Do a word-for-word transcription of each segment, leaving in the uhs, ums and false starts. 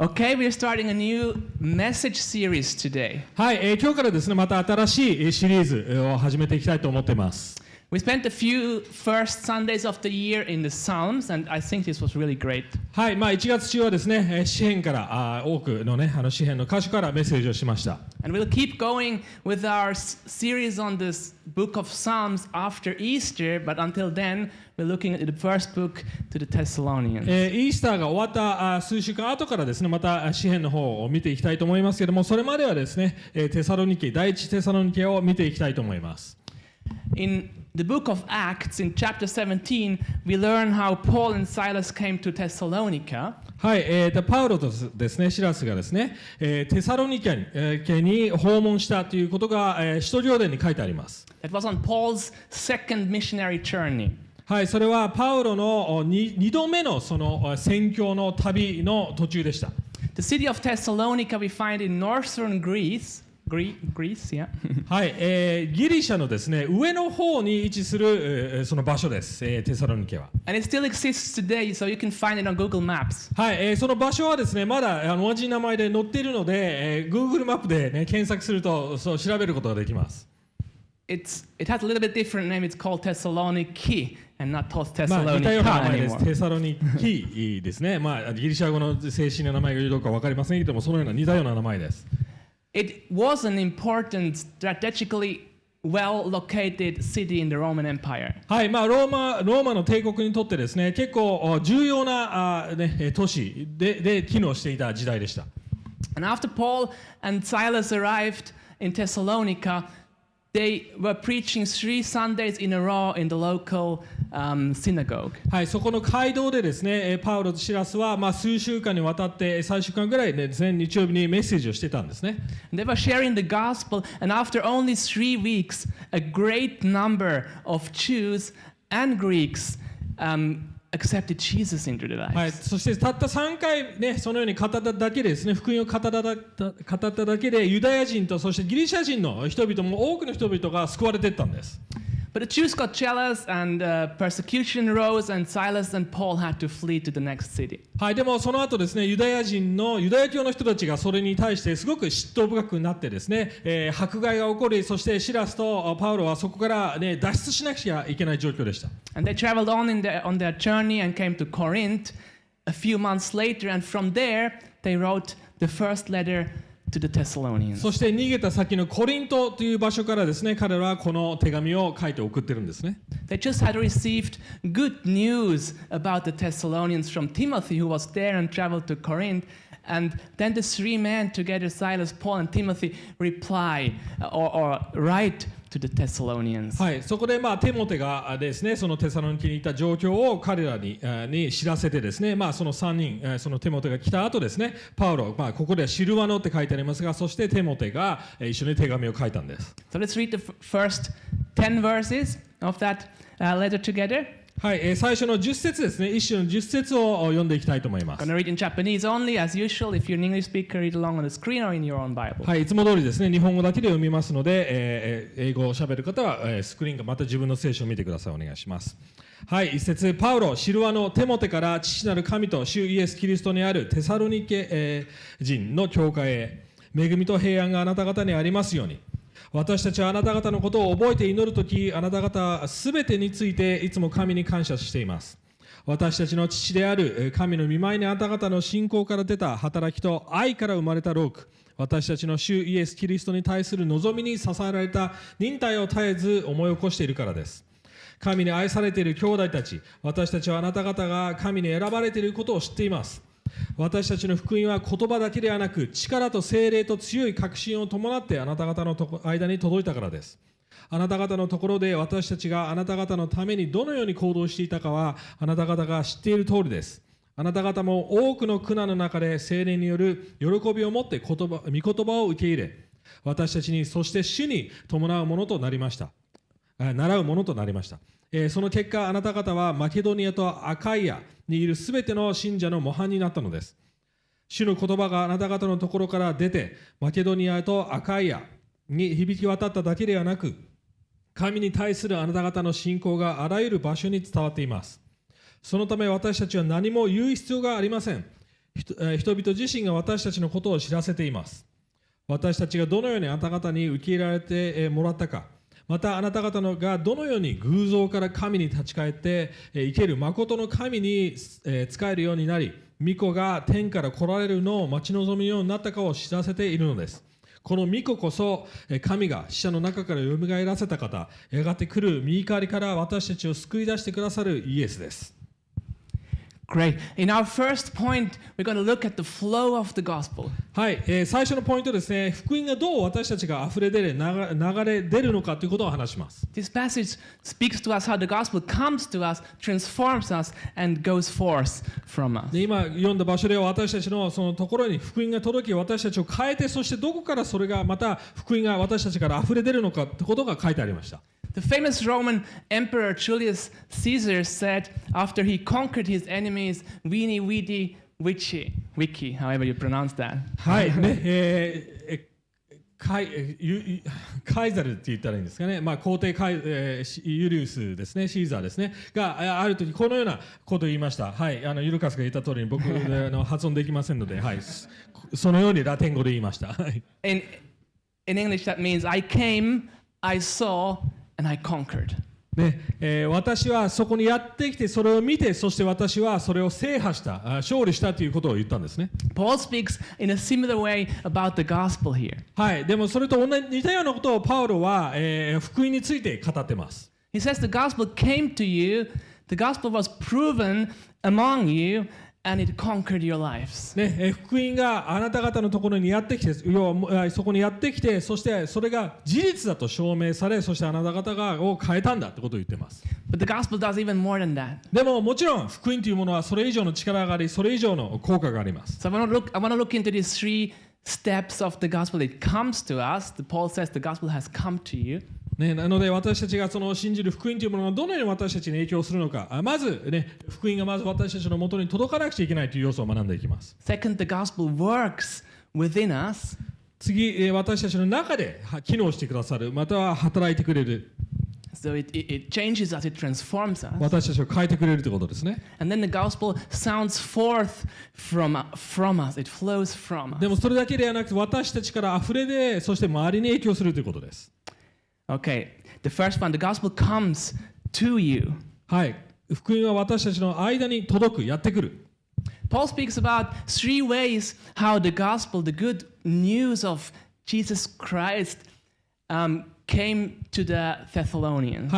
Okay, we are starting a new message series today. はい、えー、今日からですね、また新しいシリーズを始めていきたいと思っています。We spent a few first Sundays of the year in the Psalms, and I think this was really great. はい、まあいちがつ中はですね、詩編からあ多くのね、あの詩編の箇所からメッセージをしました。And we'll keep going with our series on this book of Psalms after Easter, but until then.We're looking at the first book to the Thessalonians. えー、イースターが終わった数週間後からですね、また詩編の方を見ていきたいと思いますけれども、それまではですね、テサロニケ、第一テサロニケを見ていきたいと思います。In the book of Acts, in chapter seventeen, we learn how Paul and Silas came to Thessalonica. はい、えー、パウロとですね、シラスがですね、えー、テサロニケに、えー、に訪問したということが、えー、使徒行伝に書いてあります。That was on Paul's second missionary journey.はい、それはパウロの2度目のその宣教の旅の途中でした。The city of Thessalonica we find in northern Greece. Greece, yeah. はい、えー、ギリシャのですね、上の方に位置する、えー、その場所です、えー、テサロニケは。And it still exists today, so you can find it on Google Maps. はい、えー、その場所はですね、まだ同じ名前で載っているので、えー、Google マップで、ね、検索するとそう調べることができます。It's, it has a little bit different name. It's called Thessaloniki and not Thessalonica anymore. テサロニキですね。まあギリシャ語の正式な名前がどうかわかりませんけども、そのような似たような名前です。It was an important, strategically well-located city in the Roman Empire. はい、まあローマローマの帝国にとってですね、結構重要なあ、ね、都市でで機能していた時代でした。And after Paul and Silas arrived in Thessalonica.They were preaching three Sundays in a row in the local、um, synagogue. はい、そこの街道でですね、パウロとシラスはまあ数週間にわたってさんしゅうかんぐらいね、全日曜日にメッセージをしてたんですね。And they were sharing the gospel, and after only three weeks, a great number of Jews and Greeks、um,accepted Jesus into their lives. はい、そしてたったさんかいね、そのように語っただけでですね、福音を語っただ、語っただけでユダヤ人とそしてギリシャ人の人々も多くの人々が救われていったんです。But the Jews got jealous, and、uh, persecution rose, and Silas and Paul had to flee to the next city. はい、でもその後ですね、ユダヤ人のユダヤ教の人たちがそれに対してすごく嫉妬深くなってですね、えー、迫害が起こり、そしてシラスとパウロはそこからね脱出しなくちゃいけない状況でした。And they traveled on in their on their journey and came to Corinth a few months later, and from there they wrote the first letter.そして逃げた先のコリントという場所からですね、彼らはこの手紙を書いて送ってるんですね。They just had received good news about the Thessalonians from Timothy, who was there and traveled to Corinth, and then the three men together, Silas, Paul, and Timothy, reply or, or write.To the Thessalonians. はい、そこでまあテモテがですね、そのテサロニキにいた状況を彼らに、に知らせてですね、まあそのさんにん、そのテモテが来た後ですね、パウロ、まあここではシルワノって書いてありますが、そしてテモテが一緒に手紙を書いたんです。So let's read the first ten verses of that letter together.はい、最初の10節ですね。一章の10節を読んでいきたいと思います。Gonna read in Japanese only, as usual. If you're an English speaker, read along on the screen or in your own Bible. はい、いつも通りですね。日本語だけで読みますので、えー、英語を喋る方はスクリーンかまた自分の聖書を見てください。お願いします。はい、一節。パウロ、シルワのテモテから父なる神と主イエスキリストにあるテサロニケ人の教会へ、恵みと平安があなた方にありますように。私たちはあなた方のことを覚えて祈るとき、あなた方すべてについていつも神に感謝しています。私たちの父である神の御前にあなた方の信仰から出た働きと愛から生まれた労苦、私たちの主イエス・キリストに対する望みに支えられた忍耐を絶えず思い起こしているからです。神に愛されている兄弟たち、私たちはあなた方が神に選ばれていることを知っています。私たちの福音は言葉だけではなく力と精霊と強い確信を伴ってあなた方の間に届いたからです。あなた方のところで私たちがあなた方のためにどのように行動していたかはあなた方が知っている通りです。あなた方も多くの苦難の中で精霊による喜びを持って言葉、御言葉を受け入れ、私たちにそして主に伴うものとなりました。習うものとなりました。その結果、あなた方はマケドニアとアカイアにいるすべての信者の模範になったのです。主の言葉があなた方のところから出て、マケドニアとアカイアに響き渡っただけではなく、神に対するあなた方の信仰があらゆる場所に伝わっています。そのため私たちは何も言う必要がありません。人々自身が私たちのことを知らせています。私たちがどのようにあなた方に受け入れられてもらったか、またあなた方がどのように偶像から神に立ち返って生ける誠の神に仕えるようになり、御子が天から来られるのを待ち望むようになったかを知らせているのです。この御子こそ神が死者の中からよみがえらせた方、やがて来る御怒りから私たちを救い出してくださるイエスです。Great. In our first point, we're going to look at the flow of the gospel. はい、えー、最初のポイントですね。福音がどう私たちが溢れ出る、流れ出るのかということを話します。This passage speaks to us how the gospel comes to us, transforms us, and goes forth from us. で、今読んだ場所では私たちのそのところに福音が届き、私たちを変えて、そしてどこからそれがまた福音が私たちから溢れ出るのかということが書いてありました。The famous Roman emperor Julius Caesar said, after he conquered his enemies, "Veni, vidi, vici," Wiki, however you pronounce that. はいね、えー、カイザルって言ったらいいんですかね。まあ皇帝カイ、えー、ユリウスですね、シーザーですねがある時このようなことを言いました。はい、あのユルカスが言った通りに僕の発音できませんので、はい、そのようにラテン語で言いました。In in English, that means I came, I saw.And I conquered. ねえー、私はそこにやってきてそれを見てそして私はそれを制覇した勝利したということを言ったんですね。Paul speaks in a similar way about the gospel here. はい、でもそれと同じ似たようなことをパウロは、えー、福音について語ってます。He says the gospel came to you, the gospel was proven among you.And it conquered your lives. ね、福音があなた方のところにやってきて、要はそこにやってきて、そしてそれが事実だと証明され、そしてあなた方がを変えたんだってことを言ってます。But the gospel does even more than that. でももちろん福音というものはそれ以上の力があり、それ以上の効果があります。So I want to look, I want to look into these three steps of the gospel. It comes to us. Paul says the gospel has come to you.ね、なので私たちがその信じる福音というものがどのように私たちに影響するのか、まず、ね、福音がまず私たちのもとに届かなくちゃいけないという要素を学んでいきます。Second, the gospel works within us. 次、私たちの中で機能してくださる、または働いてくれる。So it, it changes us, it transforms us. 私たちを変えてくれるということですね。And then the gospel sounds forth from, from us. It flows from us. でもそれだけではなくて私たちからあふれで、そして周りに影響するということです。Okay, the first one, the gospel comes to you. はい、福音は私たちの間に届く、やってくる。Paul speaks about three ways how the gospel, the good news of Jesus Christ, um, came to the Thessalonians.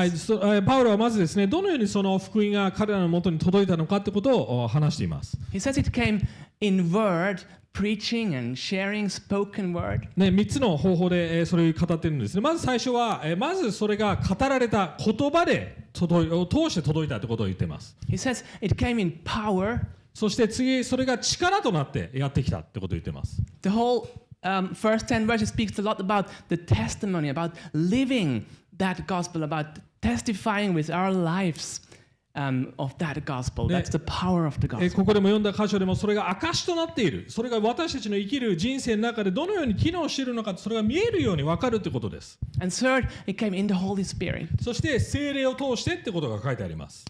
はい、パウロはまずですね、どのようにその福音が彼らのもとに届いたのかってことを話しています。He says it came in word.Preaching and sharing spoken word. ね、三つの方法で、えー、それを語っているんですね。まず最初は、えー、まずそれが語られた言葉で届いを通して届いたということを言っています。He says it came in power. そして次それが力となってやってきたってことを言っています。The whole、um, first ten verses speaks a lot about the testimony, about living that gospel, about testifying with our lives.Um, of that gospel. That's the power of the gospel. ここでも読んだ箇所でもそれが証となっている。それが私たちの生きる人生の中でどのように機能しているのか、それが見えるように分かるということです。And third, it came in the Holy Spirit. そして聖霊を通してってことが書いてあります。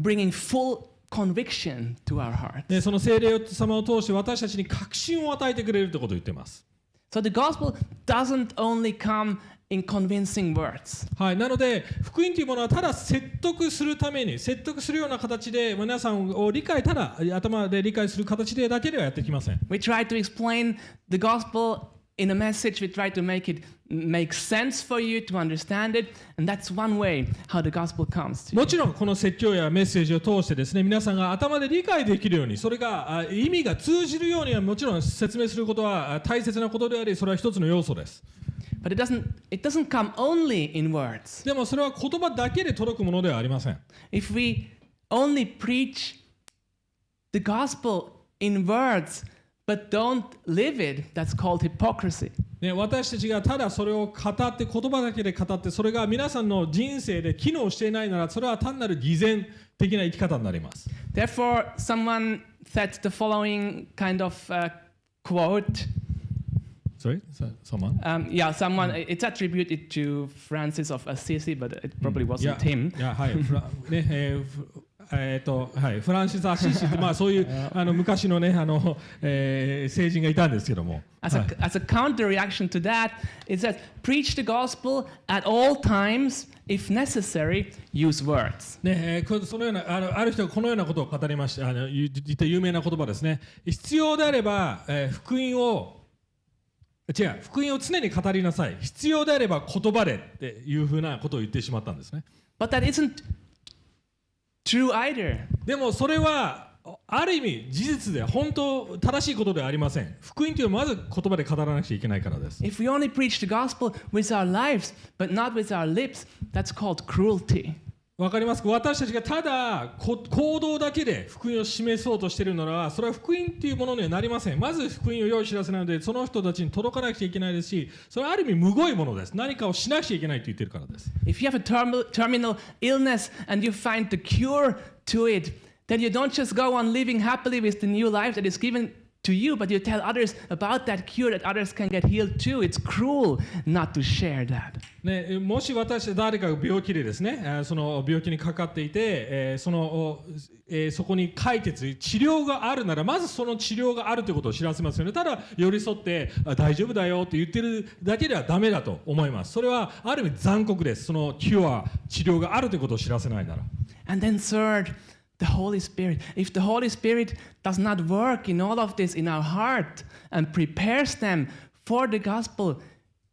Bringing full conviction to our hearts. その聖霊様を通して私たちに確信を与えてくれるってことを言ってます。So the gospel doesn't only come in convincing words. はい、なので福音というものはただ説得するために説得するような形で皆さんを理解ただ頭で理解する形でだけではやってきません。We try to explain the gospel in a message. We try to make it make sense for you to understand it, and that's one way how the gospel comes to you. もちろんこの説教やメッセージを通してですね、皆さんが頭で理解できるように、それが意味が通じるようにはもちろん説明することは大切なことであり、それは一つの要素です。But it doesn't, it doesn't come only in words. でもそれは言葉だけで届くものではありません。If we only preach the gospel in words but don't live it, that's called hypocrisy. ね、私たちがただそれを語って言葉だけで語ってそれが皆さんの人生で機能していないならそれは単なる偽善的な生き方になります。Therefore, someone said the following kind of、uh, quote.Sorry, someone. Um, yeah, someone. It's attributed to Francis of Assisi, but it probably wasn't yeah, him. Yeah, hi. えっと、はい、フランシス・アシシってまあそういうあの昔のねあの、えー、聖人がいたんですけども。As a,、はい、as a counter reaction to that, it says preach the gospel at all times, if necessary, use words. ね、そのようなあのある人がこのようなことを語りました。あの言った有名な言葉ですね。必要であれば、えー、福音を違う福音を常に語りなさい。必要であれば言葉でっていうふうなことを言ってしまったんですね。But that isn't true either. でもそれはある意味事実で本当正しいことではありません。福音というのはまず言葉で語らなくちゃいけないからです。If we only preach the gospel with our lives, but not with our lips, that's called cruelty. わかりますか？私たちがただ行動だけで福音を示そうとしているなら、それは福音というものにはなりません。まず福音を良い知らせなので、その人たちに届かなくちゃいけないですし、それはある意味むごいものです。何かをしなくちゃいけないと言っているからです。If you have a terminal illness and you find the cure to it, then you don't just go on living happily with the new life that is given to you, but you tell others about that cure that others can get healed too. It's cruel not to share that. ね、もし私誰かが病気でですね、その病気にかかっていて、えー、その、えー、そこに解決治療があるならまずその治療があるということを知らせますよね。ただ寄り添って大丈夫だよって言ってるだけではダメだと思います。それはある意味残酷です。そのcureは治療があるということを知らせないなら。And then third.The Holy Spirit. If the Holy Spirit does not work in all of this in our heart and prepares them for the gospel,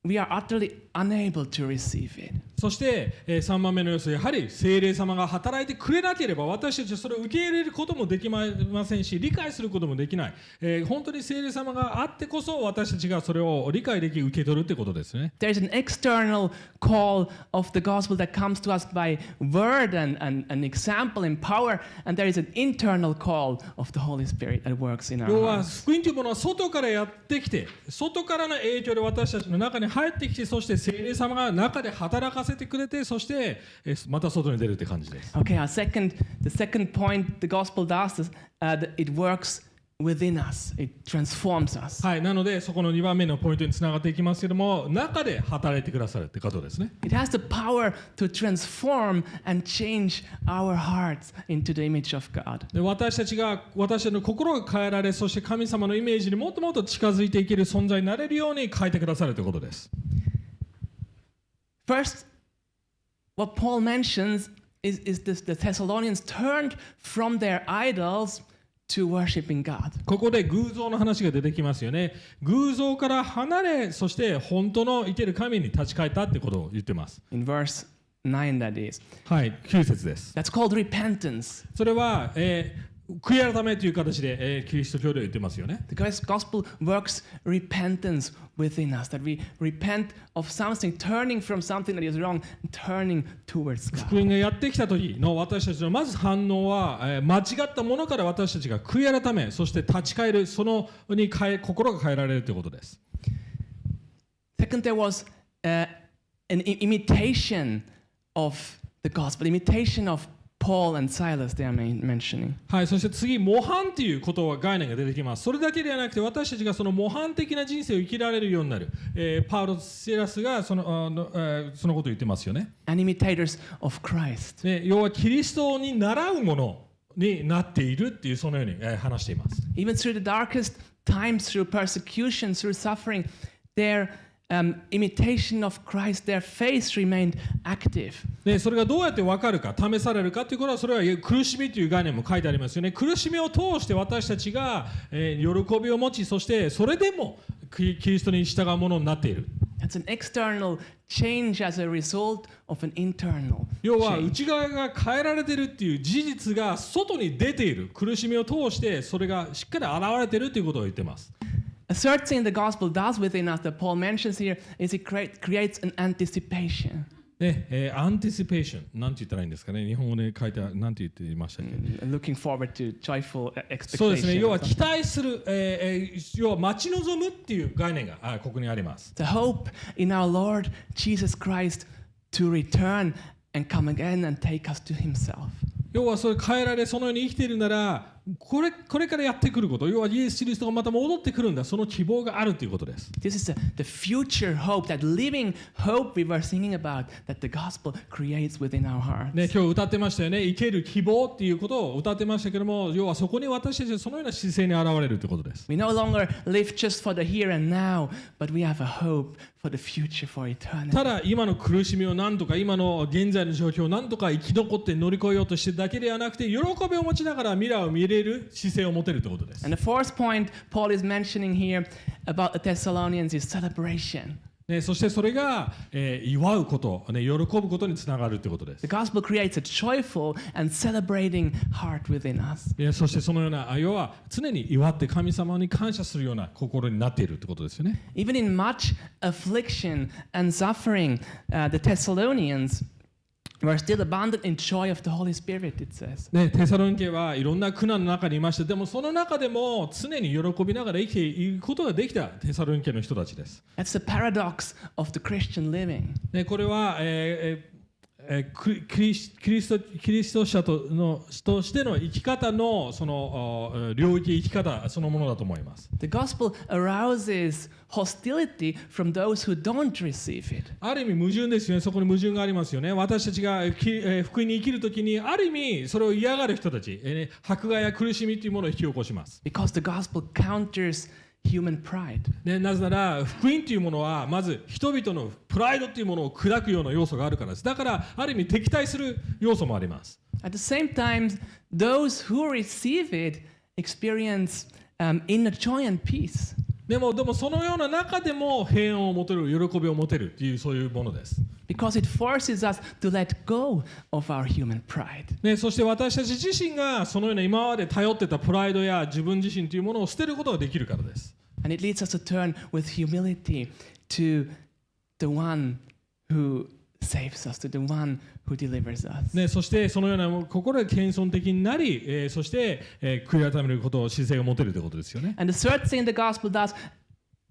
we are utterly unable to receive it. そしてさんばんめの要素、やはり聖霊様が働いてくれなければ私たちはそれを受け入れることもできませんし、理解することもできない。えー、本当に聖霊様があってこそ私たちがそれを理解でき受け取るということですね。There is an external call of the gospel that comes to us by word and an example and power, and there is an internal call of the Holy Spirit that works in our hearts. 要は福音というものは外からやってきて、外からの影響で私たちの中に入ってきて、そして聖霊様が中で働かせてくれて、そしてまた外に出るって感じです。Okay, our second, the second point the gospel does is、uh, it works within us. It transforms us. はい、なのでそこのにばんめのポイントにつながっていきますけども、中で働いてくださるってことですね。It has the power to transform and change our hearts into the image of God. で、私たちが私たちの心が変えられ、そして神様のイメージにもっともっと近づいていける存在になれるように変えてくださるってことです。First, what Paul mentions is, is this, the Thessalonians turned from their idols to worshiping God. ここで偶像の話が出てきますよね。偶像から離れ、そして本当の生ける神に立ち返ったってことを言ってます。In verse nine, that is. はい、きゅう節です。That's called repentance. それは、えー悔い改めという形で、えー、キリスト教で言ってますよね。The gospel works repentance within us, that we repent of something, turning from something that is wrong, turning towards God. 福音がやってきた時の私たちのまず反応は、えー、間違ったものから私たちが悔い改め、そして立ち返る、そのに変え心が変えられるということです。Second, there was、uh, an imitation of the gospel, imitation of Paul and Silas, they are mentioning. はい、そして次、模範ということは概念が出てきます。それだけではなくて、私たちがその模範的な人生を生きられるようになる。えー、パウロとセラスがその、あの、えー、そのことを言ってますよね。And imitators of Christ. ね、要はキリストに習うものになっているっていうそのように、えー、話しています。Even through the darkest times, through persecution, through suffering, their Um, imitation of Christ, their faith remained active. ね、それがどうやってわかるか、試されるかということは、それは苦しみという概念も書いてありますよね。苦しみを通して私たちが、えー、喜びを持ち、そしてそれでもキリストに従うものになっている。That's an external change as a result of an internal change. 要は内側が変えられているという事実が外に出ている。苦しみを通してそれがしっかり現れているということを言っています。A third thing the gospel does within us that Paul mentions here is it create, creates an anticipation. ね、えー、anticipation なんて言ったらいいんですかね。日本語で書いたなんて言っていましたっけ。Looking forward to joyful expectation. そうですね。要は期待する、えー、要は待ち望むっていう概念がここにあります。The hope in our Lord Jesus Christ to return and come again and take us to Himself. 要はそれ変えられそのように生きているなら。これ、これからやってくること、要はイエス・キリストがまた戻ってくるんだ、その希望があるということです。This is the future hope, that living hope we were singing about, that the gospel creates within our hearts. ね、今日歌ってましたよね。生ける希望っていうことを歌ってましたけども、要はそこに私たちはそのような姿勢に現れるということです。We no longer live just for the here and now, but we have a hope for the future, for eternity. ただ今の苦しみを何とか、今の現在の状況を何とか生き残って乗り越えようとしているだけではなくて、喜びを持ちながら未来を見れる。And the fourth point Paul is mentioning here about the Thessalonians is celebration. ね、そしてそれが、えー、祝うこと、ね、喜ぶことにつながるということです。The gospel creates a joyful and celebrating heart within us. ね、そしてそのような要は常に祝って神様に感謝するような心になっているということですよね。Even in much affliction and suffering, uh, the Thessalonians.We are still abundant in joy of the Holy Spirit, it says. ね、テサロニケはいろんな苦難の中にいました。でもその中でも常に喜びながら生きていくことができたテサロニケの人たちです。That's the paradox of the Christian living. ね、これは、えーえー、クリス、キリスト、キリスト者との、としての生き方のその領域生き方そのものだと思います。The gospel arouses hostility from those who don't receive it. ある意味矛盾ですよね。そこに矛盾がありますよね。私たちが福音に生きるときにある意味それを嫌がる人たち、えー、迫害や苦しみというものを引き起こします。Because the gospel counters human pride. ね、なぜなら福音というものはまず人々のプライドというものを砕くような要素があるからです。だからある意味敵対する要素もあります。At the same time, those who receive it experience、um, inner joy and peace.でも、でもそのような中でも平安を持てる、喜びを持てるというそういうものです。Because it forces us to let go of our human pride. ね、そして私たち自身がそのような今まで頼ってたプライドや自分自身というものを捨てることができるからです。And it leads us to turn with humility to the one who saves us, to the one who delivers us. ね、そしてそのような心が謙遜的になり、えー、そして、えー、悔い改めることを姿勢が持てるということですよね。And the third thing the gospel does,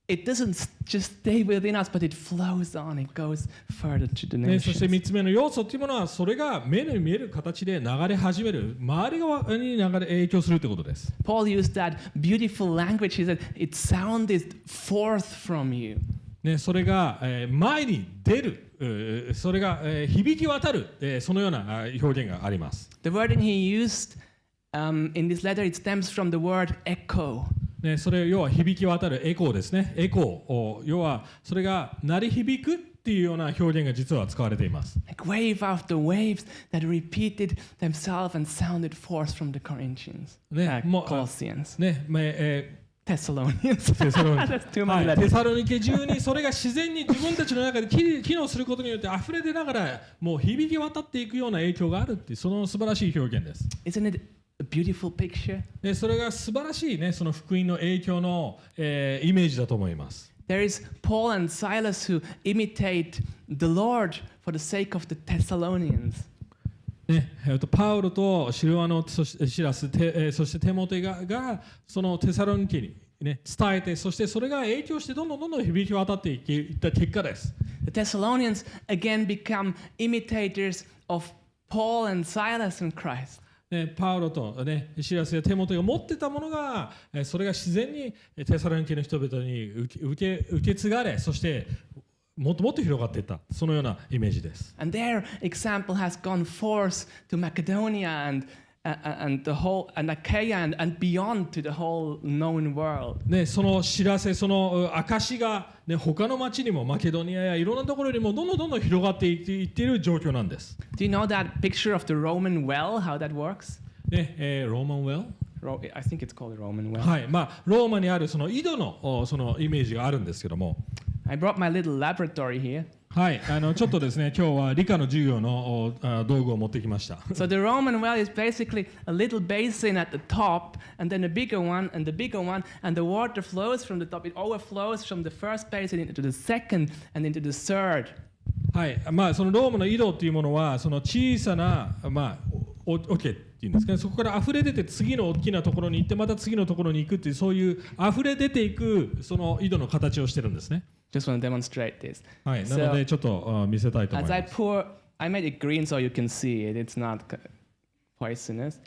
it doesn't just stay within us, but it flows on. It goes further to the nations. ね、そして三つ目の要素というものはそれが目に見える形で流れ始める、周り側に流れ影響するということです。Paul used that beautiful language. He said, "It sounded forth from you." ね、それが、えー、前に出る。それが、えー、響き渡る、えー、そのような表現があります。The wording he used、um, in this letter it stems from the word echo. ね、それ要は響き渡るエコーですね。エコー、要はそれが鳴り響くっていうような表現が実は使われています。Like wave after waves that repeated themselves and sounded forth from the Corinthians. ね、もう、Colossians. ね、えーテサロニケ中にそれが自然に自分たちの中で機能することによって溢れ出ながらもう響き渡っていくような影響があるっていうその素晴らしい表現です。Isn't it a beautiful picture? でそれが素晴らしいねその福音の影響の、えー、イメージだと思います。There is Paul and Silas who imitate the Lord for the sake of the Thessalonians.ね、パウロとシルワノ、そしてシラス、そしてテモテが、がそのテサロニケに、ね、伝えて、そしてそれが影響してどんどんどんどん響き渡っていった結果です。The Thessalonians again become imitators of Paul and Silas in Christ.ね、パウロと、ね、シラスやテモテが持ってたものがそれが自然にテサロニケの人々に受け、受け、受け継がれ、そしてもっともっと広がっていったそのようなイメージです。And their example has gone forth to Macedonia and and the whole and Achaea and and beyond to the whole known world. ね、その知らせその証がね他の町にもマケドニアやいろんなところにもどんどんどんどん広がっていっている状況なんです。Do you know that picture of the Roman well? How that works? ね、えー、Roman well?I think it's called Roman well. はい、まあローマにあるその井戸のそのイメージがあるんですけども。I brought my little laboratory here. はい、あのちょっとですね、今日は理科の授業の道具を持ってきました。So the Roman well is basically a little basin at the top, and then a bigger one, and the bigger one, and the water flows from the top. It overflows from the first basin into the second, and into the third. はい、まあそのローマの井戸っていうものはその小さなまあ桶。っていうんですかね、そこから溢れ出て次の大きなところに行ってまた次のところに行くっていうそういう溢れ出ていくその井戸の形をしてるんですね。Just want to demonstrate this. はい、なのでちょっと見せたいと思います。As I pour, I made it green so you can see it. It's not poisonous.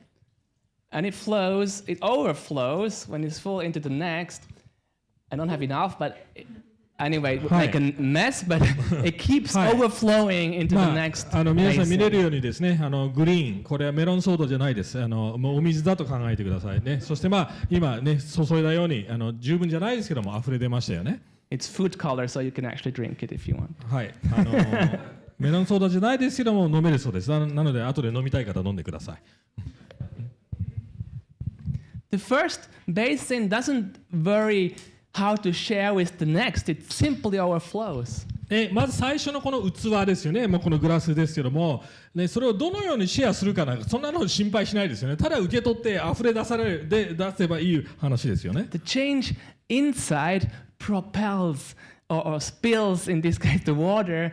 and it flows, it overflows when it's full into the next. I don't have enough, but it, anyway, it would make a mess, but it keeps overflowing into the next basin. あの、皆さん見れるようにですね、あの、グリーン、これはメロンソーダじゃないです。あの、もうお水だと考えてくださいね。そしてまあ、今ね、注いだように、あの、十分じゃないですけども、溢れ出ましたよね。It's food color, so you can actually drink it if you want. はい。あの、メロンソーダじゃないですけども、飲めるそうです。なので、後で飲みたい方飲んでください。The first basin doesn't vary how to share with the next. It simply overflows. え、まず最初のこの器ですよね。もうこのグラスですけども、ね、それをどのようにシェアするかなんか、そんなの心配しないですよね。ただ受け取って溢れ出されるで出せばいい話ですよね。The change inside propels or, or spills, in this case, the water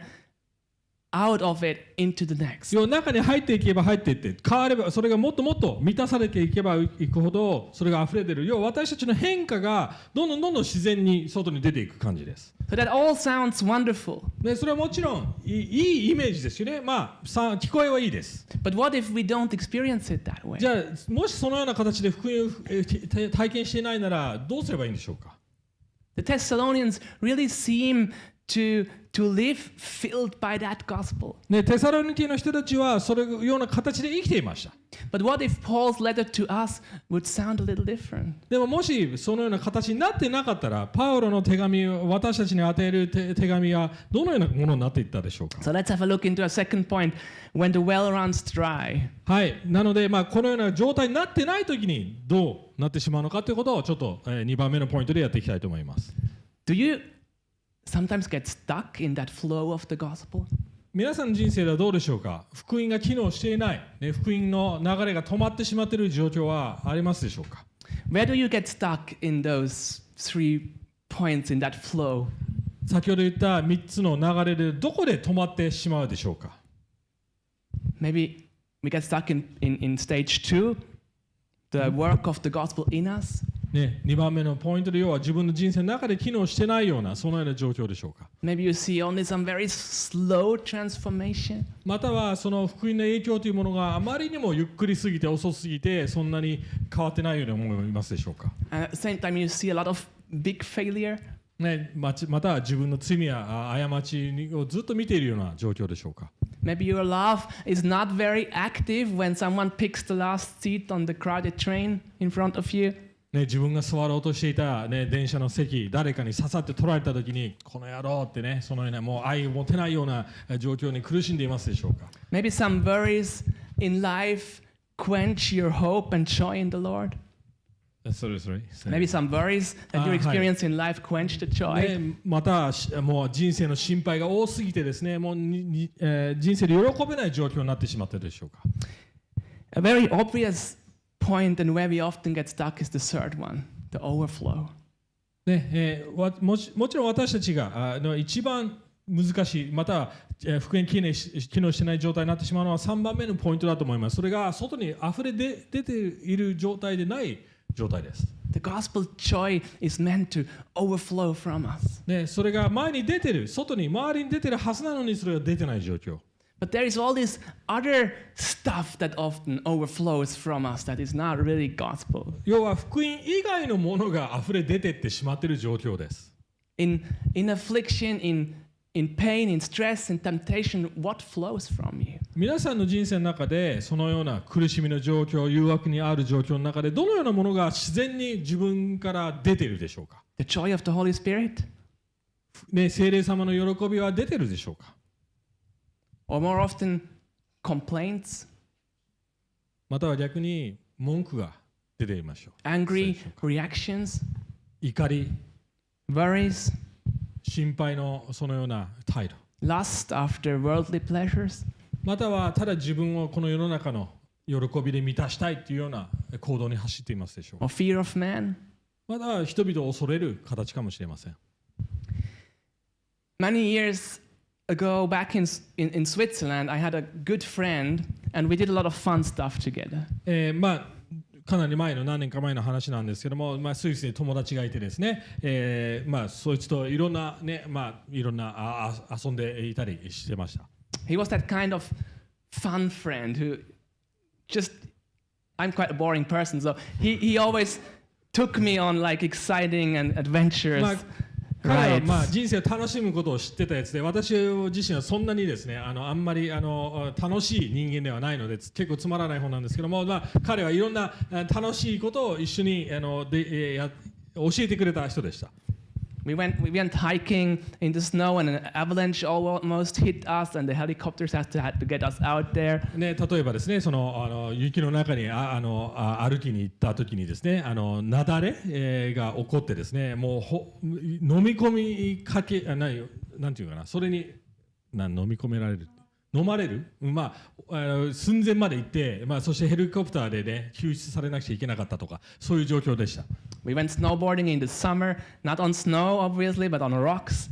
out of it into the next. 要は中に入っていけば入っていって、変わればそれがもっともっと満たされていけばいくほどそれが溢れ出る。要は私たちの変化がどんどんどんどん自然に外に出ていく感じです。So that all sounds wonderful. ね、それはもちろんいいイメージですよね。まあさ聞こえはいいです。But what if we don't experience it that way? じゃあもしそのような形で福音を体験していないならどうすればいいんでしょうか。The Thessalonians really seem to to live filled by that gospel. ね、テサロニケの人たちはそれような形で生きていました。But what if Paul's letter to us would sound a little different? でももしそのような形になってなかったら、パウロの手紙を私たちに与える手、手紙はどのようなものになっていったでしょうか。So let's have a look into a second point when the well runs dry. はい、なのでまあこのような状態になってない時にどうなってしまうのかということをちょっとにばんめのポイントでやっていきたいと思います。Do you sometimes get stuck in that flow of the gospel? 皆さんの人生ではどうでしょうか？福音が機能していない、ね、福音の流れが止まってしまっている状況はありますでしょうか？ Where do you get stuck in those three points in that flow? 先ほど言ったみっつの流れでどこで止まってしまうでしょうか？ Maybe we get stuck in, in, in stage two, the work of the gospel in us.ね、にばんめのポイントで要は自分の人生の中で機能してないようなそのような状況でしょうか。Maybe you see only some very slow transformation. またはその福音の影響というものがあまりにもゆっくりすぎて遅すぎてそんなに変わってないようなものがいますでしょうか。And at the same time you see a lot of big failure. ね、または自分の罪や過ちをずっと見ているような状況でしょうか。Maybe your love is not very active when someone picks the last seat on the crowded train in front of you.ね、自分が座ろうとしていた、ね、電車の席誰かに刺さって取られた時にこの野郎ってねそのようなもう愛を持てないような状況に苦しんでいますでしょうか。 Maybe some worries in life quench your hope and joy in the Lord. Sorry, sorry. Maybe some worries that you experience in life quench the joy.、ね、またもう人生の心配が多すぎてですねもうにに、えー、人生で喜べない状況になってしまっているでしょうか。 A very obvious point and where we often get stuck is the third one, the overflow. ね、えー、わ、もち、もちろん私たちが、あの、一番難しい、または、えー、福音機能し、機能してない状態になってしまうのはさんばんめのポイントだと思います。それが外に溢れ出、出ている状態でない状態です。The gospel joy is meant to overflow from us. ね、それが前に出てる、外に、周りに出てるはずなのにそれが出てない状況。But there is all this other stuff that often overflows from us that is not really gospel. 要は福音以外のものが溢れ出てってしまっている状況です。In in affliction, in in pain, in stress, in temptation, what flows from you? 皆さんの人生の中でそのような苦しみの状況、誘惑にある状況の中でどのようなものが自然に自分から出ているでしょうか？ The joy of the Holy Spirit? ね、聖霊様の喜びは出ているでしょうか？Or more often, complaints. または逆に文句が出ていましょう。Angry reactions. 怒り。Worries. 心配のそのような態度。Lust after worldly pleasures. またはただ自分をこの世の中の喜びで満たしたいというような行動に走っていますでしょう。Or fear of man. または人々を恐れる形かもしれません。Many years.ago back in, in in Switzerland I had a good friend and we did a lot of fun stuff together. えー、まあかなり前の何年か前の話なんですけども、まあスイスに友達がいてですね、えー、まあそいつといろんなね、まあいろんなあ遊んでいたりしてました。He was that kind of fun friend who just I'm quite a boring person, so he, he always took me on like exciting and adventurous rides. 彼はまあ人生を楽しむことを知ってたやつで、私自身はそんなにですね、あのあんまりあの楽しい人間ではないので、結構つまらない方なんですけども、まあ彼はいろんな楽しいことを一緒にあのでや教えてくれた人でした。We went, we went hiking in the snow, and an avalanche almost hit us, and the helicopters had to, had to get us out there. ね、例えばですね、そのあの雪の中にああの歩きに行った時にですね、あの雪崩が起こってですね、もうほ飲み込みかけあないなんていうかな、それにな飲み込められる。飲まれる、まあ、あの寸前まで行って、まあ、そしてヘリコプターで、ね、救出されなくちゃいけなかったとか、そういう状況でした。We went snowboarding in the summer, not on snow obviously, but on rocks.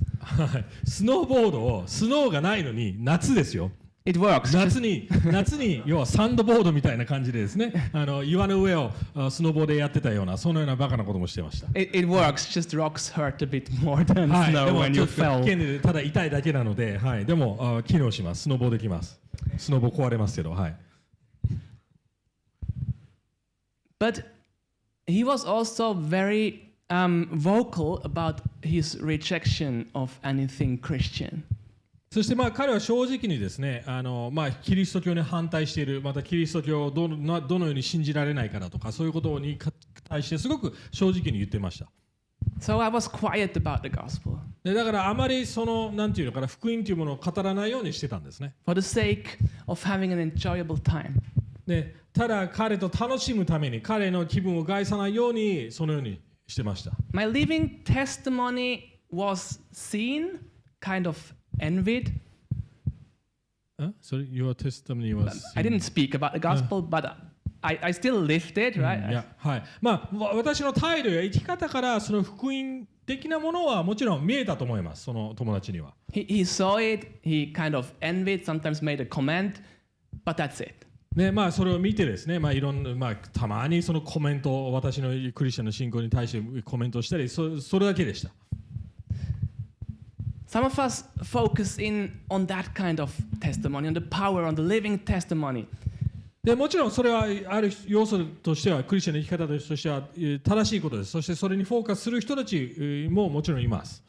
スノーボードを、スノーがないのに夏ですよ。It works. 夏に、夏に要はサンドボードみたいな感じでですね、あの岩の上をスノボーでやってたような、そのようなバカなこともしてました。It, it works. Just rocks hurt a bit more than snow when you fell. はい、ただ痛いだけなので、はい、でも機能します。スノボできます。スノボ壊れますけど、はい。But he was also very um, vocal about his rejection of anything Christian.そしてまあ彼は正直にですね、あのまあキリスト教に反対している、またキリスト教をどの、どのように信じられないからとか、そういうことに対してすごく正直に言ってました。So I was quiet about the gospel. でだからあまりそのなんていうのかな、福音というものを語らないようにしてたんですね。For the sake of having an enjoyable time. でただ彼と楽しむために、彼の気分を害さないようにそのようにしてました。My living testimony was seen kind of envied. Huh? So your testimony was. I didn't speak about the gospel, but I, I still lived it, right? Yeah. はい。まあ私の態度や生き方からその福音的なものはもちろん見えたと思います。その友達には。He he saw it. He kind of envied. Sometimes made a comment, but that's it.ねまあ、それを見てですね、まあいろんなまあ、たまにそのコメントを私のクリスチャンの信仰に対してコメントしたり、そ、それだけでした。Some of us focus in on that kind of testimony, on the power, on the living testimony. でもちろんそれはある要素としてはクリスチャンの生き方としては正しいことです。そしてそれにフォーカスする人たちももちろんいます。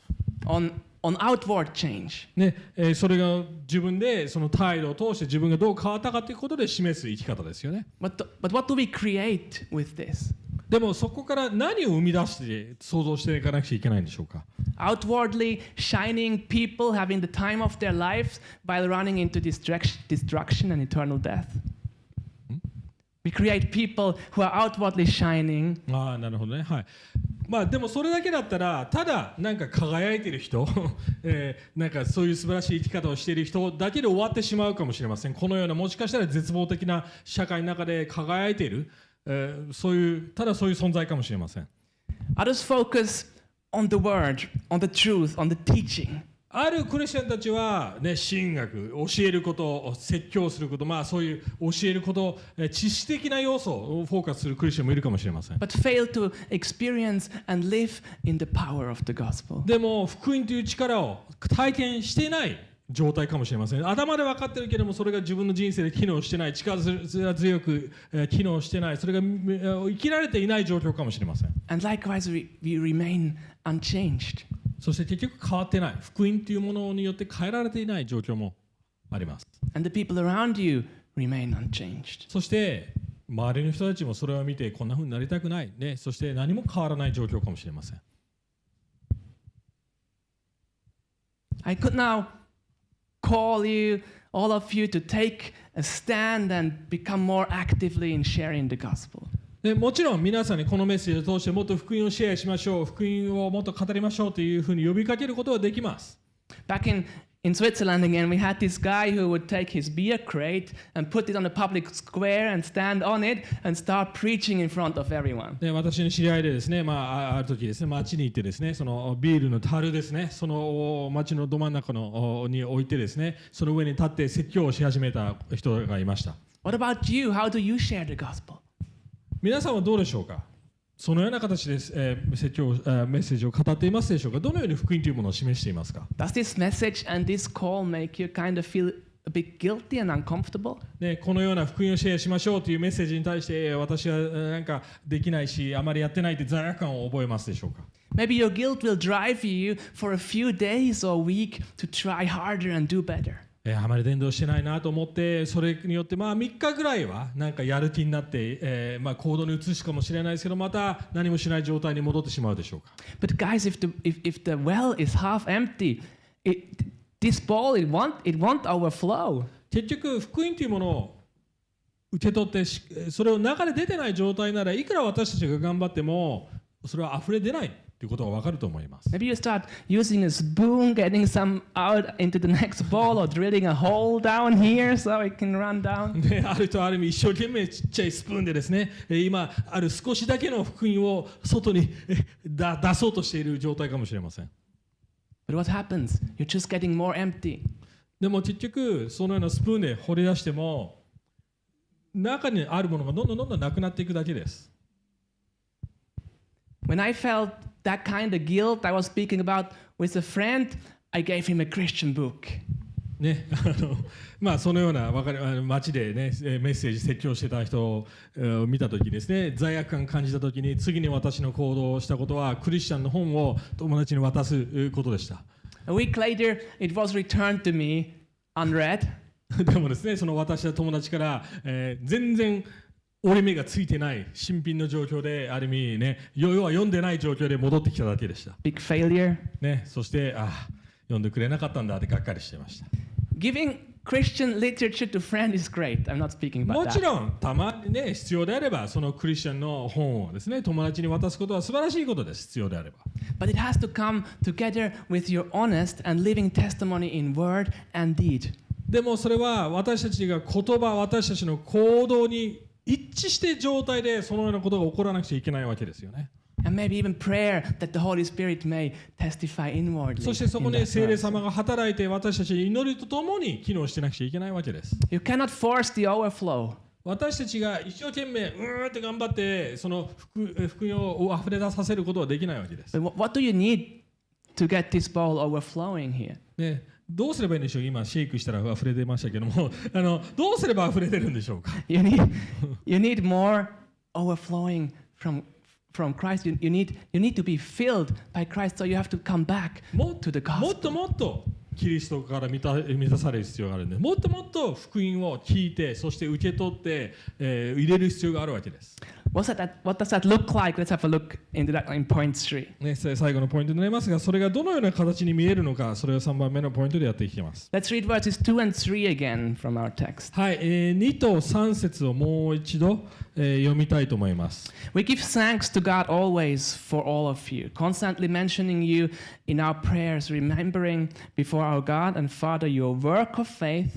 On on outward change. ね、えー、それが自分でその態度を通して自分がどう変わったかということで示す生き方ですよね。But but what do we create with this?でもそこから何を生み出して想像していかなくちゃいけないんでしょうか。Outwardly shining people having the time of their lives by running into destruction and eternal death. We create people who are outwardly shining. ああ、なるほどね。はい。まあでもそれだけだったら、ただなんか輝いている人、えー、なんかそういう素晴らしい生き方をしている人だけで終わってしまうかもしれません。このようなもしかしたら絶望的な社会の中で輝いている。そういうただそういう存在かもしれません。Others focus on the word, on the truth, on the teaching. あるクリスチャンたちはね、神学、教えること、説教すること、まあそういう教えること、知識的な要素をフォーカスするクリスチャンもいるかもしれません。But fail to experience and live in the power of the gospel. でも福音という力を体験していない。状態かもしれません。頭で分かってるけれども、それが自分の人生で機能してない、力強く機能してない、それが生きられていない状況かもしれません。And likewise, we, we remain unchanged. そして結局変わってない。福音というものによって変えられていない状況もあります。And the people around you remain unchanged. そして周りの人たちもそれを見てこんな風になりたくない、ね、そして何も変わらない状況かもしれません。I could now call you, all of you, to take a stand and become more actively in sharing the gospel. でもちろん皆さんにこのメッセージを通してもっと福音をシェアしましょう、福音をもっと語りましょうというふうに呼びかけることはできます。Back in in Switzerland again, we had this guy who would take his beer crate and put it on a public square and stand on it and start preaching in front of everyone. で私の知り合いでですね、まあある時ですね、街に行ってですね、そのビールの樽ですね、その街のど真ん中のに置いてですね、その上に立って説教をし始めた人がいました。What about you? How do you share the gospel? 皆さんはどうでしょうか。そのような形で説教、メッセージを語っていますでしょうか。どのように福音というものを示していますか。Does this message and this call make you kind of feel a bit guilty and uncomfortable. ね、このような福音をシェアしましょうというメッセージに対して私はなんかできないし、あまりやってないって罪悪感を覚えますでしょうか。Maybe your guilt will drive you for a few days or week to try harder and do better. え、あまり伝道してないなと思って、それによってまあみっかぐらいはなんかやる気になって、えー、まあ行動に移すかもしれないですけど、また何もしない状態に戻ってしまうでしょうか。But guys, if the if if the well is half empty, it This ball, it won't, it won't overflow. 結局福音というものを受け取って、それを流れ出てない状態なら、いくら私たちが頑張っても、それは溢れ出ないということがわかると思います。Maybe you start using a spoon, getting some out into the next ball, or drilling a hole down here so it can run down. で、あるとある意味一生懸命ちっちゃいスプーンでですね、今ある少しだけの福音を外に出そうとしている状態かもしれません。But what happens? You're just getting more empty. でも結局そのようなスプーンで掘り出しても中にあるものがどんどんどんどんなくなっていくだけです。When I felt that kind of guilt, I was speaking about with a friend. I gave him a Christian book. ね、あのまあそのようなわかる街でねメッセージ説教してた人を見たときですね、罪悪感感じたときに次に私の行動をしたことはクリスチャンの本を友達に渡すことでした。A week later, it was returned to me unread. でもですね、その私の友達から、えー、全然折れ目がついてない新品の状況である意味ね、要は読んでない状況で戻ってきただけでした。Big failure. ね、そしてああ読んでくれなかったんだってがっかりしてました。Giving Christian literature to friend is great. I'm not speaking about that. もちろんたまにね必要であればそのクリスチャンの本をですね友達に渡すことは素晴らしいことです必要であれば。But it has to come together with your honest and living testimony in word and deed. でもそれは私たちが言葉私たちの行動に一致して状態でそのようなことが起こらなくちゃいけないわけですよね。And maybe even prayer that the Holy Spirit may testify inwardly. そしてそこで聖霊様が働いて私たちの祈りとともに機能してなくちゃいけないわけです。You cannot force the overflow. 私たちが一生懸命うーって頑張ってその福音をあふれ出させることはできないわけです。What do you need to get this bowl overflowing here? ね、どうすればいいんでしょう。今シェイクしたら溢れ出ましたけども、あのどうすれば溢れ出るんでしょうか。You need, you need more overflowing from From Christ, you, you need you need to be filled by Christ, so you have to come back to the gospel. もっともっとキリストから満た満たされる必要があるんで、もっともっと福音を聞いて、そして受け取って、えー、入れる必要があるわけです。What's that? What does that look like? Let's have a look into that in point three. ね、最後のポイントになりますが、それがどのような形に見えるのか、それをさんばんめのポイントでやっていきます。Let's read verses two and three again from our text. はい、えー、にとさん節をもう一度、えー、読みたいと思います。We give thanks to God always for all of you, constantly mentioning you in our prayers, remembering before our God and Father your work of faith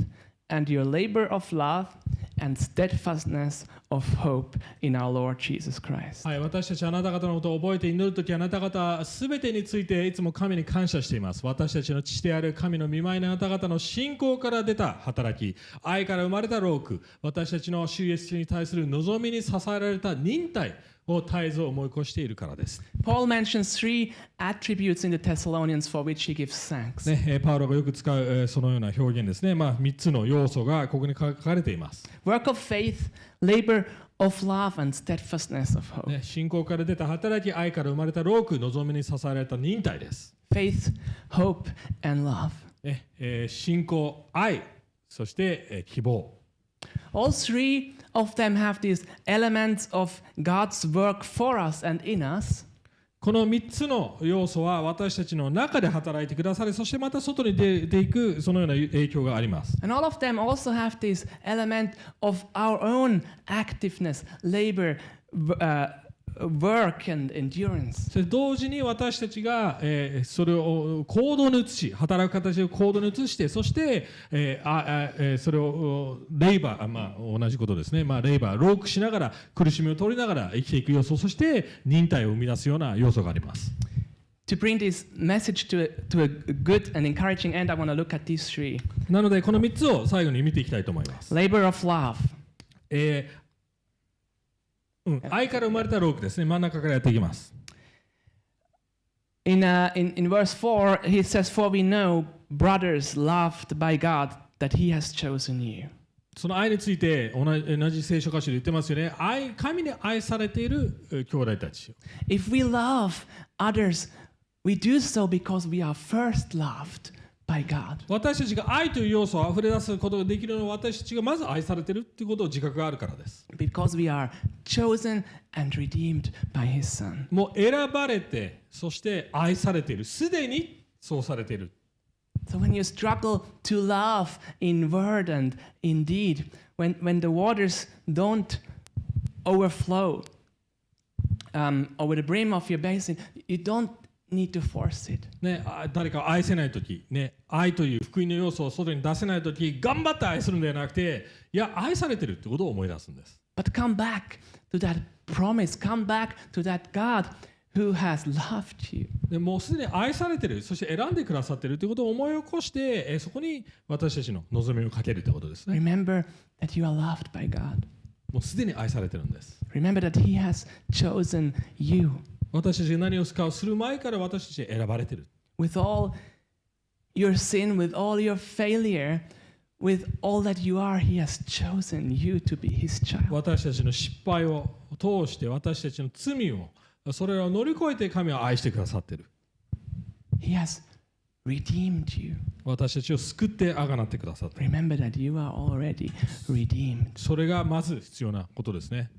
and your labor of love.And steadfastness of hope in our Lord Jesus Christ. はい、私たちあなた方のことを覚えて祈るとき、あなた方すべてについていつも神に感謝しています。私たちの父である神の御前のあなた方の信仰から出た働き、愛から生まれた労苦、私たちの主イエスに対する望みに支えられた忍耐を絶えず思い越しているからです。Paul mentions three attributes in the Thessalonians for which he gives thanks. ね、パウロがよく使うそのような表現ですね。まあみっつの要素がここに書かれています。Work of faith, labor of love, and steadfastness of hope. ね、信仰から出た働き、愛から生まれた労苦、望みに支えられた忍耐です。Faith, hope, and love. ね、えー、信仰、愛、そして、えー、希望。All three of them have these elements of God's work for us and in us. このみっつの要素は私たちの中で働いてくださり、そしてまた外に出ていくそのような影響があります。And all of them also have this element of our own activeness, labor, uh, work and endurance. それ同時に私たちが、えー、それを行動に移し、働く形で行動に移して、そして、えーあえー、それをレイバー、まあ同じことですね。まあレイバー、労苦しながら苦しみを取りながら生きていく要素、そして忍耐を生み出すような要素があります。To bring this message to a, to a good and encouraging end, I want to look at these three. なのでこのみっつを最後に見ていきたいと思います。Labor of love. えーうん、愛から生まれた労苦ですね。真ん中からやっていきます。In, uh, in, in verse four, he says, For we know, brothers loved by God, that he has chosen you. その愛について同じ聖書箇所で言ってますよね。愛、神に愛されている兄弟たち。If we love others, we do so because we are first loved by God. 私たちが愛という要素を溢れ出すことができるのは私たちがまず愛されているということを自覚があるからです。Because we are chosen and redeemed by His Son. もう選ばれて、そして愛されている。すでにそうされている。So when you struggle to love in word and in deed, when, when the waters don't overflow um, over the brim of your basin, you don't need to force it. ね、誰かを愛せないとき、ね、愛という福音の要素を外に出せないとき、頑張って愛するんではなくて、いや、愛されてるってことを思い出すんです。But come back to that promise, come back to that God who has loved you. でもうすでに愛されている、そして選んでくださっているということを思い起こして、えー、そこに私たちの望みをかけるということですね。Remember that you are loved by God. もうすでに愛されているんです。Remember that He has chosen you. 私たちが何をする前から私たちが選ばれている。With all your sin, with all your failure, with all that you are, He has chosen you to be His child. 私たちの失敗を通して私たちの罪をそれらを乗り越えて神は愛してくださっている。He has redeemed you. 私たちを救ってあがなってくださっている。Remember that you are already redeemed. それがまず必要なことですね。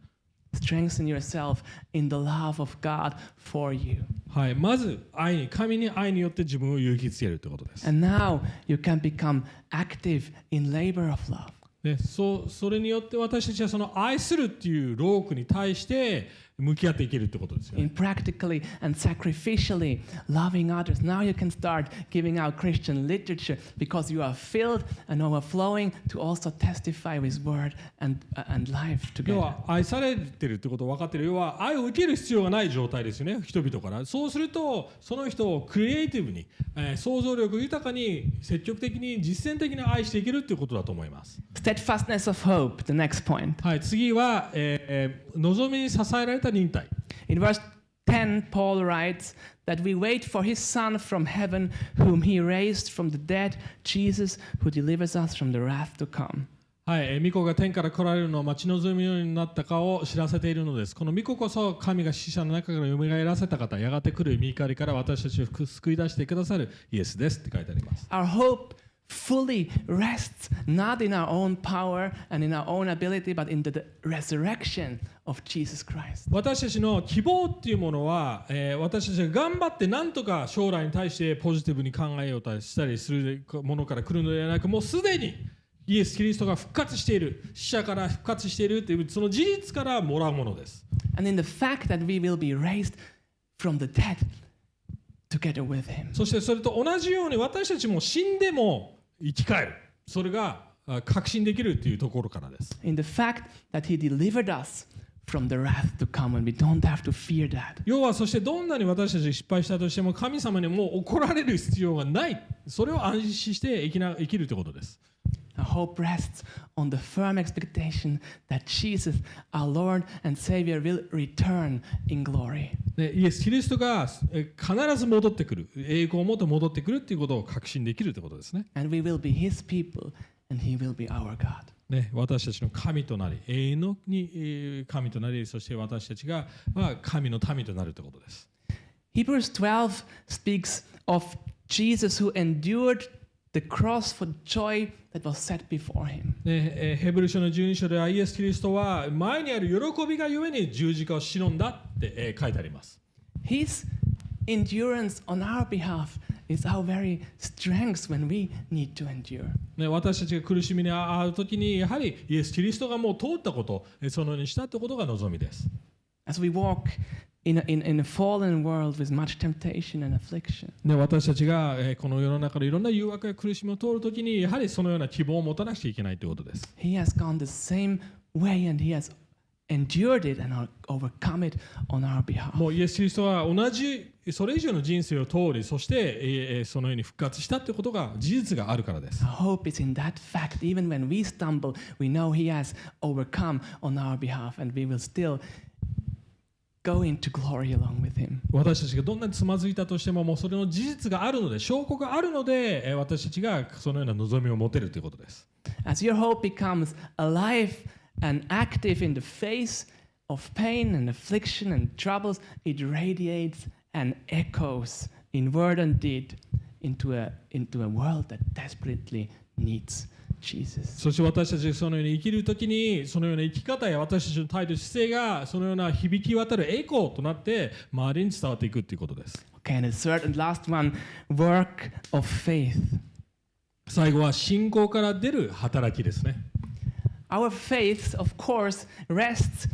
Strengthen yourself in the love of God for you. はい、まず愛に、神に愛によって自分を勇気づけるということです。And now you can become active in labor of love.ね、そ, それによって私たちはその愛するっていう労苦に対して向き合っていけるってことですよね。In practically and sacrificially loving others, now you can start giving out Christian literature because you are filled and overflowing to also testify with word and, and life together. 要は愛されてるってことを分かってる。要は愛を受ける必要がない状態ですよね、人々から。そうするとその人をクリエイティブに、えー、想像力豊かに積極的に実践的に愛していけるっていうことだと思います。Steadfastness of hope, the next point. はい、次は、えー、望みに支えられた忍耐。 In verse ten, Paul writes that we wait for his Son from heaven, whom he raised from the dead, Jesus, who delivers us from the wrath to come. はい、御子が天から来られるのを待ち望むようになったかを知らせているのです。この御子こそ神が死者の中からよみがえらせた方、やがて来る御怒りから私たちを救い出してくださるイエスですって書いてあります。Our hope fully rests not in our own power and in our own ability, but in the resurrection of Jesus Christ. 私たちの希望っていうものは、えー、私たちが頑張ってなんとか将来に対してポジティブに考えようとしたりするものから来るのではなく、もうすでにイエス・キリストが復活している、死者から復活しているというその事実からもらうものです。And in the fact that we will be raised from the dead together with Him. そしてそれと同じように私たちも死んでも生き返る。それが確信できるというところからです。In the fact that he delivered us from the wrath to come, and we don't have to fear that. 要はそしてどんなに私たちが失敗したとしても神様にもう怒られる必要がない。それを安心して生きな、生きるということです。Our hope rests on the firm expectation that Jesus, our Lord and Savior, will return in glory. イエス・キリストが必ず戻ってくる、栄光をもと戻ってくるということを確信できるということですね。And we will be His people, and He will be our God. ね、私たちの神となり、永遠の神となり、そして私たちが神の民となるということです。Hebrews twelve speaks of Jesus who endured the cross for joy that was set before him. ヘブル書のじゅうに章ではイエス・キリストは前にある喜びがゆえに十字架を忍んだって書いてあります。His endurance on our behalf is our very strength when we need to endure. ね、私たちが苦しみに遭うときにやはりイエス・キリストがもう通ったこと、そのようにしたってことが望みです。As we walk In a, in, in a fallen world with much temptation and affliction. ね、私たちがこの世の中のいろんな誘惑や苦しみを通るときにやはりそのような希望を持たなくちゃいけないということです。He has gone the same way and he has endured it and overcome it on our behalf. もうイエス・キリストは同じそれ以上の人生を通り、そしてそのように復活したということが事実があるからです。Our hope is in that fact. Even when we stumble, we know he has overcome on our behalf, and we will still go into glory along with him. 私たちがどんなにつまずいたとしても、もうそれの事実があるので、証拠があるので、私たちがそのような望みを持てるということです。As your hope becomes alive and active in the face of pain and affliction and troubles, it radiates and echoes in word and deed into a into a world that desperately needs Jesus. そして私たちがそのように生きるときに、そのような生き方や私たちの態度、姿勢がそのような響き渡るエコーとなって周りに伝わっていくということです。Okay, and the third and last one, work of faith. 最後は信仰から出る働きですね。Our faith, of course, rests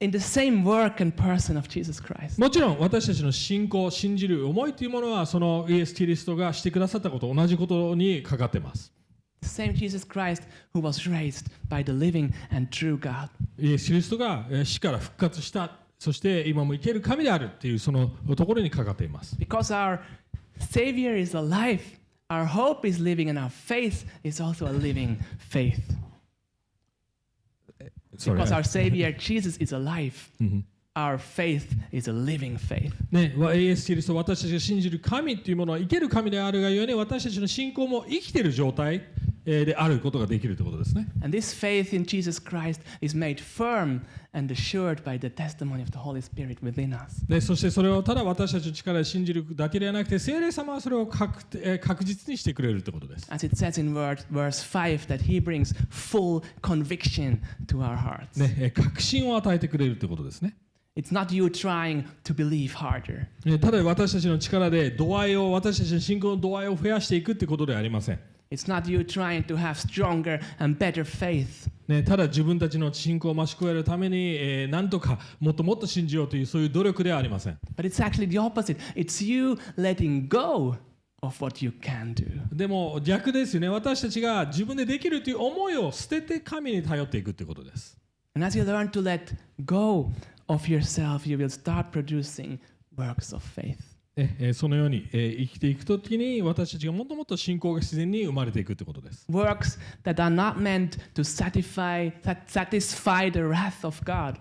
in the same work and person of Jesus Christ. もちろん私たちの信仰、信じる思いというものはそのイエス・キリストがしてくださったこと、同じことにかかってます。The same Jesus Christ who was raised by the living and true God. イエス・キリストが死から復活した、そして今も生ける神であるというそのところにかかっています。Because our Savior is alive, our hope is living, and our faith is also a living faith. Because our Savior Jesus is alive, our faith is a living faith. ね、イエス・キリスト、私たちが信じる神というものは生ける神であるがゆえに、私たちの信仰も生きている状態であることができるということですね。And this faith in Jesus Christ is made firm and assured by the testimony of the Holy Spirit within us. ね、そしてそれをただ私たちの力で信じるだけではなくて、聖霊様はそれを確、確実にしてくれるということです。As it says in verse five that He brings full conviction to our hearts. ね、確信を与えてくれるということですね。It's not you trying to believe harder. ただ私たちの力で度合いを、私たちの信仰の度合いを増やしていくということではありません。It's not you trying to have stronger and better faith. ただ自分たちの信仰を増し加えるために、何とかもっともっと信じようというそういう努力ではありません。But it's actually the opposite. It's you letting go of what you can do. でも逆ですよね。私たちが自分でできるという思いを捨てて神に頼っていくということです。And as you learn to let go of yourself, you will start producing works of faith. そのように生きていくときに、私たちがもっともっと信仰が自然に生まれていくということです。Works that are not meant to satisfy satisfy the wrath of God.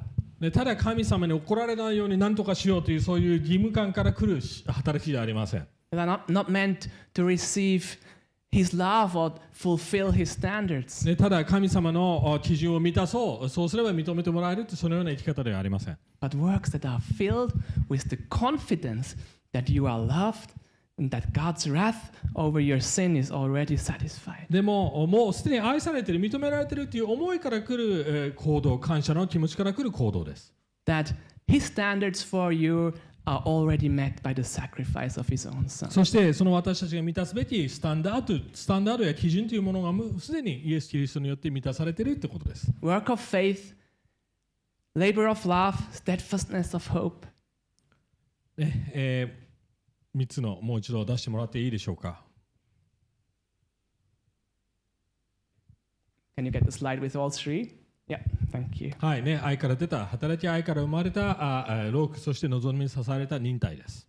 ただ神様に怒られないように何とかしようというそういう義務感から来る働きではありません。They are not meant to receive His love or fulfill His standards. ただ神様の基準を満たそう、そうすれば認めてもらえるというそのような生き方ではありません。But works that are filled with the confidence that you are loved and that God's wrath over your sin is already satisfied. でももうすでに愛されている、認められているという思いから来る行動、感謝の気持ちから来る行動です。That His standards for you are already met by the sacrifice of His own Son. そしてその私たちが満たすべきスタンダード、スタンダードや基準というものがすでにイエス・キリストによって満たされているということです。Work of faith, labor of love, steadfastness of hope. ね、えー、みっつのもう一度出してもらっていいでしょうか。Can you get the slide with all three?Yeah, thank you. はいね、愛から出た働き、愛から生まれた労苦、そして望みに支えられた忍耐です。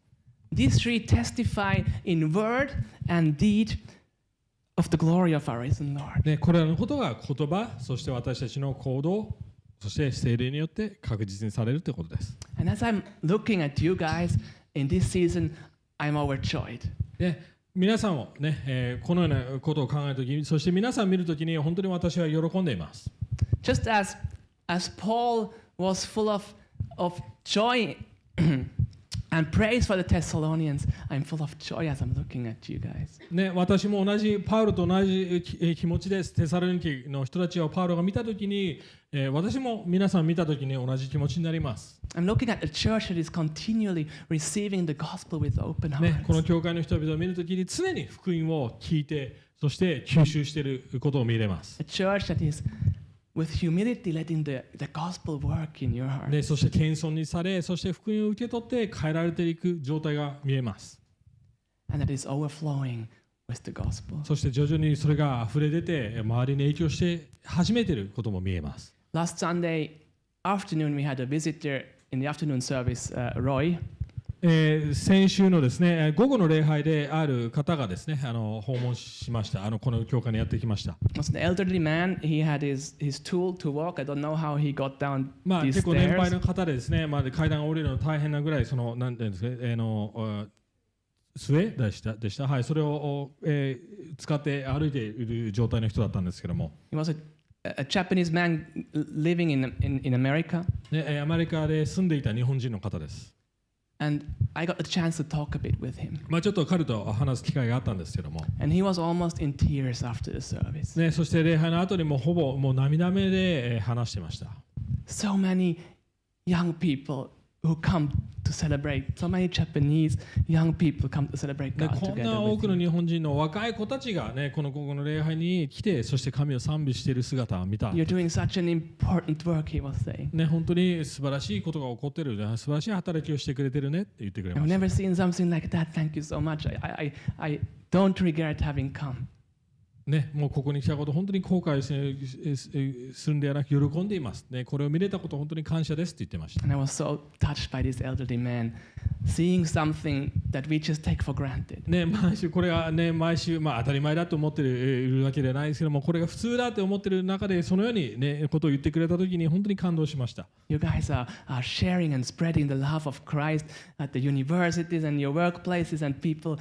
These three testify in word and deed of the glory of our risen Lord. ね、これらのことが言葉、そして私たちの行動、そして聖霊によって確実にされるということです。And as I'm looking at you guys in this season, I'm overjoyed. ね。皆さんを、ねえー、このようなことを考えるとき、そして皆さんを見るときに本当に私は喜んでいます。Just as, as Paul was full of, of joy and praise for the Thessalonians, I'm full of joy as I'm looking at you guys. ね、私も同じパウロと同じ気持ちです。テサロニキの人たちをパウロが見たときに、えー、私も皆さんを見たときに同じ気持ちになります。I'm looking at a church that is continually receiving the gospel with open hearts. ね、この教会の人々を見るときに常に福音を聞いて、そして吸収していることを見れます。A church that is with humility letting the the gospel work in your heart. ね、そして謙遜にされ、そして福音を受け取って変えられていく状態が見えます。And that is overflowing with the gospel. そして徐々にそれが溢れ出て周りに影響して始めていることも見えます。Last Sunday afternoon we had a visitor.In the afternoon service, uh, Roy. えー、先週のですね、午後の礼拝である方がですね、あの訪問しました。あのこの教会にやってきました。まあ結構年配の方でですね、まあ階段を降りるの大変なぐらいそのなんていうんですか、あの杖でしたでした。はい、それを、えー、使って歩いている状態の人だったんですけども。A Japanese man living in in in America. ね、アメリカで住んでいた日本人の方です。And I got a chance to talk a bit with him. まあちょっと彼と話す機会があったんですけども。And he was almost in tears after the service. ね、そして礼拝の後にもほぼもう涙目で話してました。So many young people who come to celebrate. So many Japanese young people come to celebrate God together. こんな多くの日本人の若い子たちがね、このここの礼拝に来て、そして神を賛美している姿を見た。You're doing such an important work, he was saying. ね、本当に素晴らしいことが起こってる、素晴らしい働きをしてくれてるねって言ってくれました。I've never seen something like that. Thank you so much. I I I don't regret having come. ね、もうここに来たこと本当に後悔するんではなく喜んでいます、ね、これを見れたこと本当に感謝ですって言ってました。And I was so touched by this elderly man, seeing something that we just take for granted. ね、毎週これがね、毎週まあ当たり前だと思ってるわけではないですけども、これが普通だと思ってる中でそのようにねことを言ってくれたときに本当に感動しました。You guys are are sharing and spreading the love of Christ at the universities and your workplaces and people.Are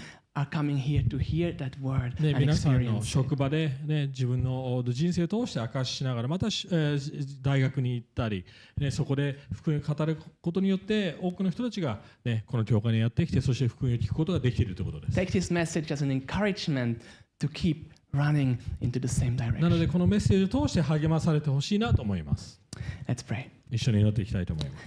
coming here to hear that word and experience it. 皆さんの職場で、ね、自分の人生を通して明かししながら、また、えー、大学に行ったり、ね、そこで福音を語ることによって多くの人たちが、ね、この教会にやってきて、そして福音を聞くことができているということです。Take this message as an encouragement to keep running into the same direction. なのでこのメッセージを通して励まされてほしいなと思います。Let's pray. 一緒に祈っていきたいと思います。